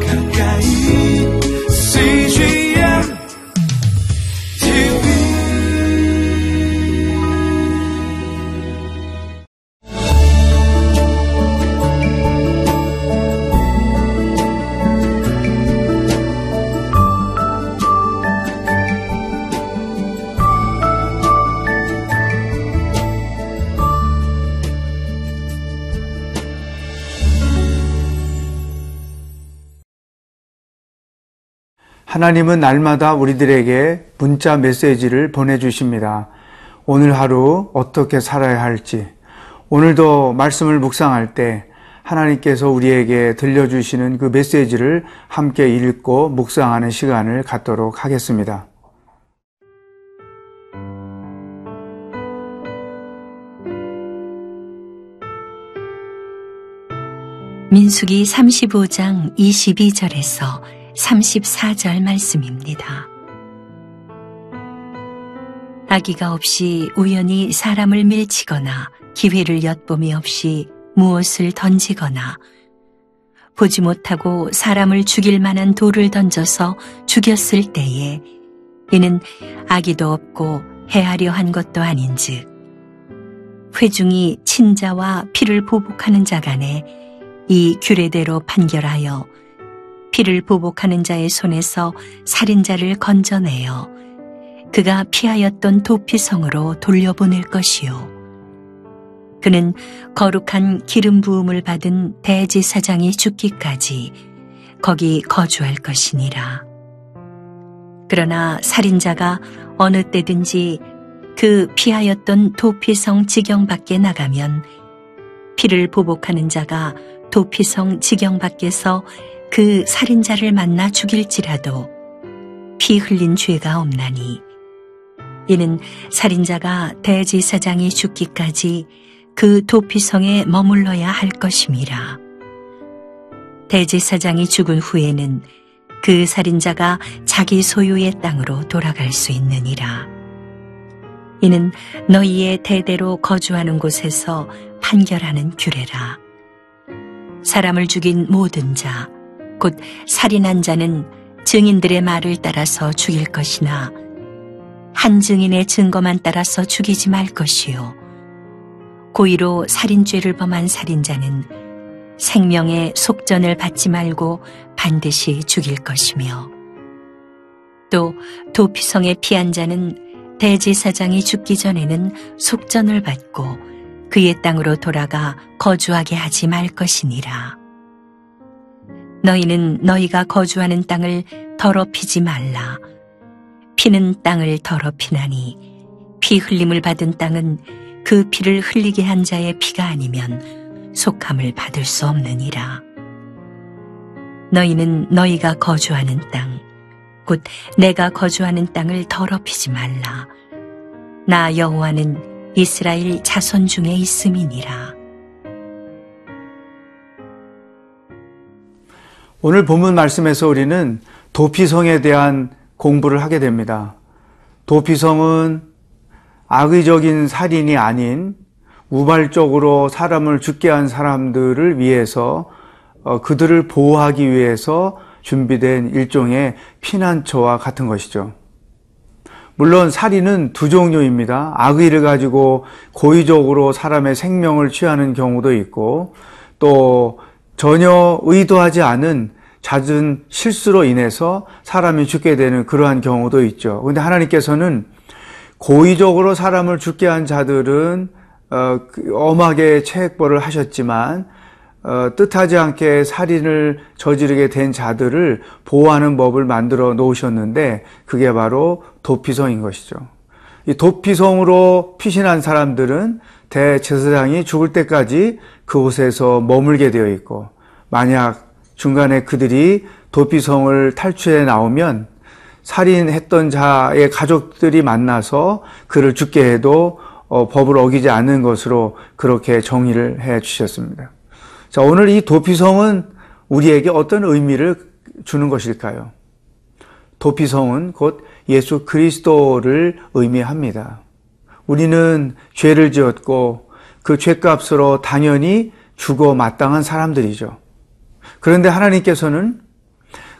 가까이 CGN TV 하나님은 날마다 우리들에게 문자 메시지를 보내주십니다. 오늘 하루 어떻게 살아야 할지, 오늘도 말씀을 묵상할 때 하나님께서 우리에게 들려주시는 그 메시지를 함께 읽고 묵상하는 시간을 갖도록 하겠습니다. 민수기 35장 22절에서 34절 말씀입니다. 아기가 없이 우연히 사람을 밀치거나 기회를 엿봄이 없이 무엇을 던지거나 보지 못하고 사람을 죽일 만한 돌을 던져서 죽였을 때에 이는 아기도 없고 헤아려 한 것도 아닌즉 회중이 친자와 피를 보복하는 자 간에 이 규례대로 판결하여 피를 보복하는 자의 손에서 살인자를 건져내어 그가 피하였던 도피성으로 돌려보낼 것이요. 그는 거룩한 기름 부음을 받은 대제사장이 죽기까지 거기 거주할 것이니라. 그러나 살인자가 어느 때든지 그 피하였던 도피성 지경 밖에 나가면 피를 보복하는 자가 도피성 지경 밖에서 그 살인자를 만나 죽일지라도 피 흘린 죄가 없나니 이는 살인자가 대제사장이 죽기까지 그 도피성에 머물러야 할 것임이라. 대제사장이 죽은 후에는 그 살인자가 자기 소유의 땅으로 돌아갈 수 있느니라. 이는 너희의 대대로 거주하는 곳에서 판결하는 규례라. 사람을 죽인 모든 자 곧 살인한 자는 증인들의 말을 따라서 죽일 것이나 한 증인의 증거만 따라서 죽이지 말 것이요. 고의로 살인죄를 범한 살인자는 생명의 속전을 받지 말고 반드시 죽일 것이며 또 도피성에 피한 자는 대제사장이 죽기 전에는 속전을 받고 그의 땅으로 돌아가 거주하게 하지 말 것이니라. 너희는 너희가 거주하는 땅을 더럽히지 말라. 피는 땅을 더럽히나니 피 흘림을 받은 땅은 그 피를 흘리게 한 자의 피가 아니면 속함을 받을 수 없느니라. 너희는 너희가 거주하는 땅, 곧 내가 거주하는 땅을 더럽히지 말라. 나 여호와는 이스라엘 자손 중에 있음이니라. 오늘 본문 말씀에서 우리는 도피성에 대한 공부를 하게 됩니다. 도피성은 악의적인 살인이 아닌 우발적으로 사람을 죽게 한 사람들을 위해서 그들을 보호하기 위해서 준비된 일종의 피난처와 같은 것이죠. 물론 살인은 두 종류입니다. 악의를 가지고 고의적으로 사람의 생명을 취하는 경우도 있고 또 전혀 의도하지 않은 잦은 실수로 인해서 사람이 죽게 되는 그러한 경우도 있죠. 그런데 하나님께서는 고의적으로 사람을 죽게 한 자들은 엄하게 체벌을 하셨지만 뜻하지 않게 살인을 저지르게 된 자들을 보호하는 법을 만들어 놓으셨는데 그게 바로 도피성인 것이죠. 이 도피성으로 피신한 사람들은 대제사장이 죽을 때까지 그곳에서 머물게 되어 있고 만약 중간에 그들이 도피성을 탈출해 나오면 살인했던 자의 가족들이 만나서 그를 죽게 해도 법을 어기지 않는 것으로 그렇게 정의를 해 주셨습니다. 자, 오늘 이 도피성은 우리에게 어떤 의미를 주는 것일까요? 도피성은 곧 예수 그리스도를 의미합니다. 우리는 죄를 지었고 그 죄값으로 당연히 죽어 마땅한 사람들이죠. 그런데 하나님께서는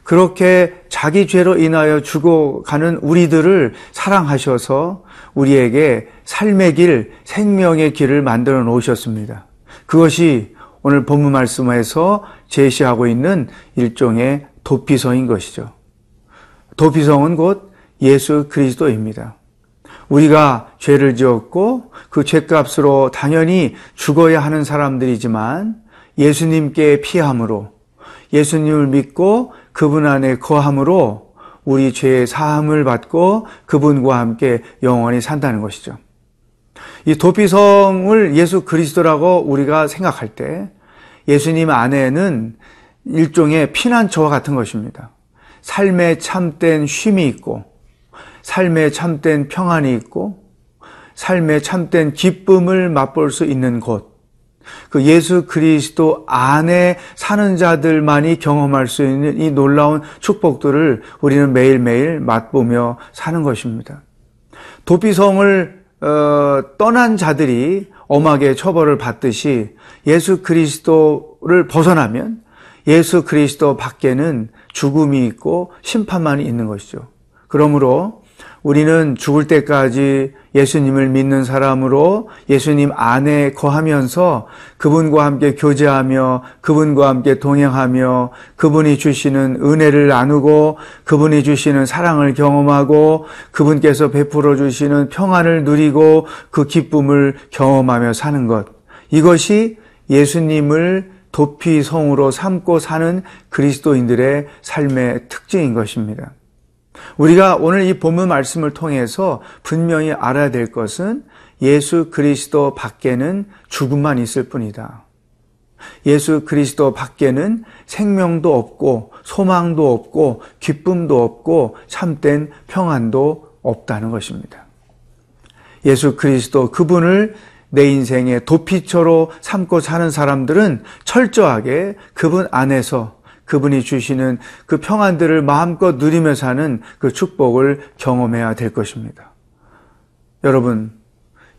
그렇게 자기 죄로 인하여 죽어가는 우리들을 사랑하셔서 우리에게 삶의 길, 생명의 길을 만들어 놓으셨습니다. 그것이 오늘 본문 말씀에서 제시하고 있는 일종의 도피성인 것이죠. 도피성은 곧 예수 그리스도입니다. 우리가 죄를 지었고 그 죄값으로 당연히 죽어야 하는 사람들이지만 예수님께 피함으로, 예수님을 믿고 그분 안에 거함으로 우리 죄의 사함을 받고 그분과 함께 영원히 산다는 것이죠. 이 도피성을 예수 그리스도라고 우리가 생각할 때 예수님 안에는 일종의 피난처와 같은 것입니다. 삶에 참된 쉼이 있고, 삶에 참된 평안이 있고, 삶에 참된 기쁨을 맛볼 수 있는 곳, 그 예수 그리스도 안에 사는 자들만이 경험할 수 있는 이 놀라운 축복들을 우리는 매일매일 맛보며 사는 것입니다. 도피성을 떠난 자들이 엄하게 처벌을 받듯이 예수 그리스도를 벗어나면 예수 그리스도 밖에는 죽음이 있고 심판만 있는 것이죠. 그러므로 우리는 죽을 때까지 예수님을 믿는 사람으로 예수님 안에 거하면서 그분과 함께 교제하며 그분과 함께 동행하며 그분이 주시는 은혜를 나누고 그분이 주시는 사랑을 경험하고 그분께서 베풀어 주시는 평안을 누리고 그 기쁨을 경험하며 사는 것, 이것이 예수님을 도피성으로 삼고 사는 그리스도인들의 삶의 특징인 것입니다. 우리가 오늘 이 본문 말씀을 통해서 분명히 알아야 될 것은 예수 그리스도 밖에는 죽음만 있을 뿐이다. 예수 그리스도 밖에는 생명도 없고 소망도 없고 기쁨도 없고 참된 평안도 없다는 것입니다. 예수 그리스도, 그분을 내 인생의 도피처로 삼고 사는 사람들은 철저하게 그분 안에서 그분이 주시는 그 평안들을 마음껏 누리며 사는 그 축복을 경험해야 될 것입니다. 여러분,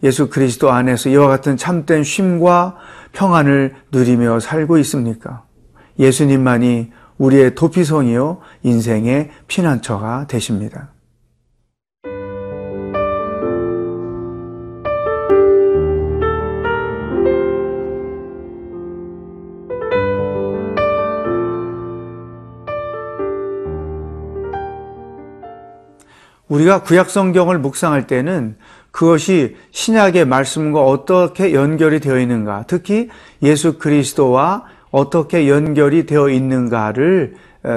예수 그리스도 안에서 이와 같은 참된 쉼과 평안을 누리며 살고 있습니까? 예수님만이 우리의 도피성이요 인생의 피난처가 되십니다. 우리가 구약성경을 묵상할 때는 그것이 신약의 말씀과 어떻게 연결이 되어 있는가, 특히 예수 그리스도와 어떻게 연결이 되어 있는가를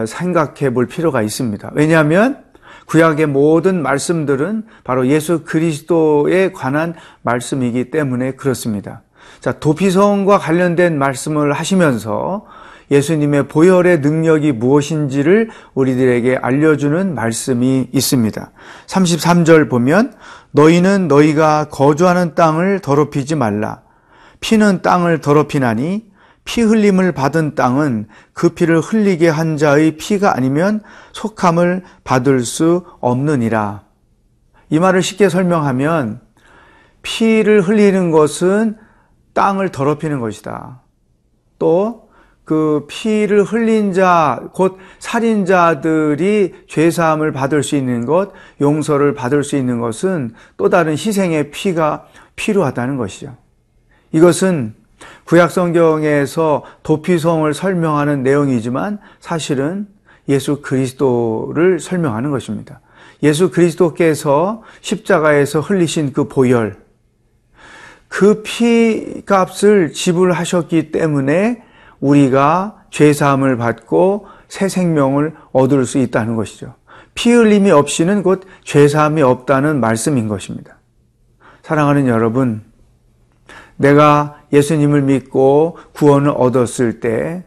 생각해 볼 필요가 있습니다. 왜냐하면 구약의 모든 말씀들은 바로 예수 그리스도에 관한 말씀이기 때문에 그렇습니다. 자, 도피성과 관련된 말씀을 하시면서 예수님의 보혈의 능력이 무엇인지를 우리들에게 알려주는 말씀이 있습니다. 33절 보면 너희는 너희가 거주하는 땅을 더럽히지 말라. 피는 땅을 더럽히나니 피 흘림을 받은 땅은 그 피를 흘리게 한 자의 피가 아니면 속함을 받을 수 없느니라. 이 말을 쉽게 설명하면 피를 흘리는 것은 땅을 더럽히는 것이다. 또 그 피를 흘린 자, 곧 살인자들이 죄사함을 받을 수 있는 것, 용서를 받을 수 있는 것은 또 다른 희생의 피가 필요하다는 것이죠. 이것은 구약성경에서 도피성을 설명하는 내용이지만 사실은 예수 그리스도를 설명하는 것입니다. 예수 그리스도께서 십자가에서 흘리신 그 보혈, 그 피값을 지불하셨기 때문에 우리가 죄사함을 받고 새 생명을 얻을 수 있다는 것이죠. 피 흘림이 없이는 곧 죄사함이 없다는 말씀인 것입니다. 사랑하는 여러분, 내가 예수님을 믿고 구원을 얻었을 때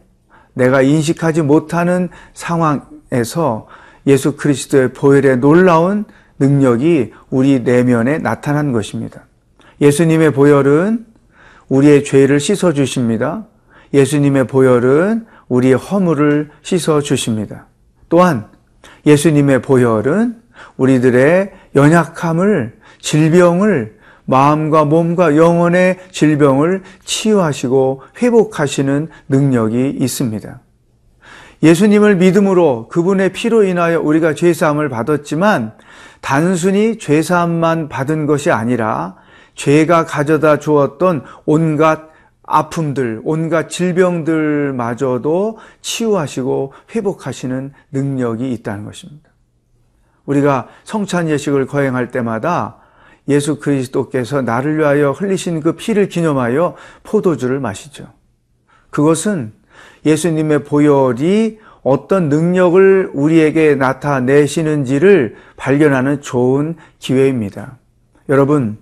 내가 인식하지 못하는 상황에서 예수 그리스도의 보혈의 놀라운 능력이 우리 내면에 나타난 것입니다. 예수님의 보혈은 우리의 죄를 씻어주십니다. 예수님의 보혈은 우리의 허물을 씻어주십니다. 또한 예수님의 보혈은 우리들의 연약함을, 질병을, 마음과 몸과 영혼의 질병을 치유하시고 회복하시는 능력이 있습니다. 예수님을 믿음으로 그분의 피로 인하여 우리가 죄사함을 받았지만 단순히 죄사함만 받은 것이 아니라 죄가 가져다 주었던 온갖 아픔들, 온갖 질병들마저도 치유하시고 회복하시는 능력이 있다는 것입니다. 우리가 성찬 예식을 거행할 때마다 예수 그리스도께서 나를 위하여 흘리신 그 피를 기념하여 포도주를 마시죠. 그것은 예수님의 보혈이 어떤 능력을 우리에게 나타내시는지를 발견하는 좋은 기회입니다. 여러분,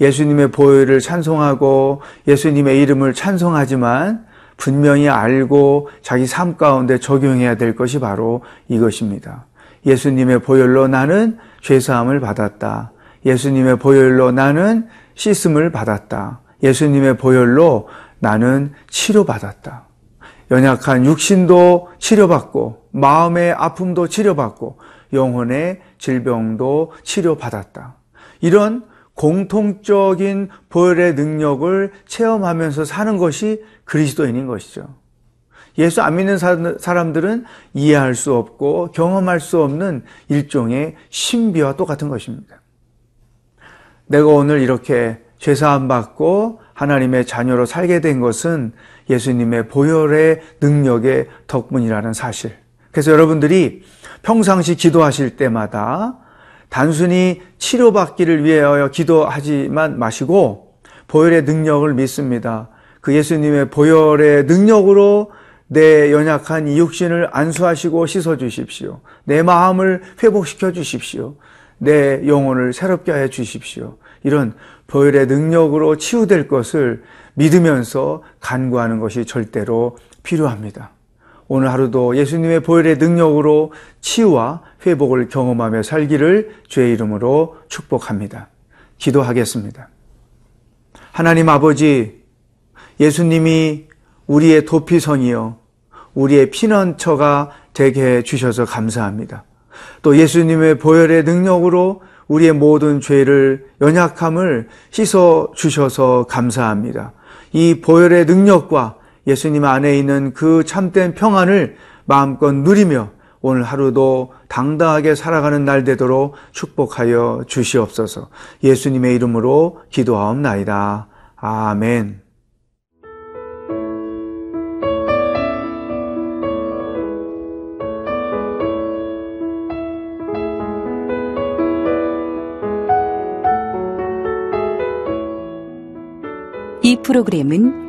예수님의 보혈을 찬송하고 예수님의 이름을 찬송하지만 분명히 알고 자기 삶 가운데 적용해야 될 것이 바로 이것입니다. 예수님의 보혈로 나는 죄사함을 받았다. 예수님의 보혈로 나는 씻음을 받았다. 예수님의 보혈로 나는 치료받았다. 연약한 육신도 치료받고 마음의 아픔도 치료받고 영혼의 질병도 치료받았다. 이런 공통적인 보혈의 능력을 체험하면서 사는 것이 그리스도인인 것이죠. 예수 안 믿는 사람들은 이해할 수 없고 경험할 수 없는 일종의 신비와 똑같은 것입니다. 내가 오늘 이렇게 죄사함 받고 하나님의 자녀로 살게 된 것은 예수님의 보혈의 능력의 덕분이라는 사실. 그래서 여러분들이 평상시 기도하실 때마다 단순히 치료받기를 위하여 기도하지만 마시고 보혈의 능력을 믿습니다. 그 예수님의 보혈의 능력으로 내 연약한 이 육신을 안수하시고 씻어주십시오. 내 마음을 회복시켜 주십시오. 내 영혼을 새롭게 하여 주십시오. 이런 보혈의 능력으로 치유될 것을 믿으면서 간구하는 것이 절대로 필요합니다. 오늘 하루도 예수님의 보혈의 능력으로 치유와 회복을 경험하며 살기를 주의 이름으로 축복합니다. 기도하겠습니다. 하나님 아버지, 예수님이 우리의 도피선이요 우리의 피난처가 되게 해주셔서 감사합니다. 또 예수님의 보혈의 능력으로 우리의 모든 죄를, 연약함을 씻어주셔서 감사합니다. 이 보혈의 능력과 예수님 안에 있는 그 참된 평안을 마음껏 누리며 오늘 하루도 당당하게 살아가는 날 되도록 축복하여 주시옵소서. 예수님의 이름으로 기도하옵나이다. 아멘. 이 프로그램은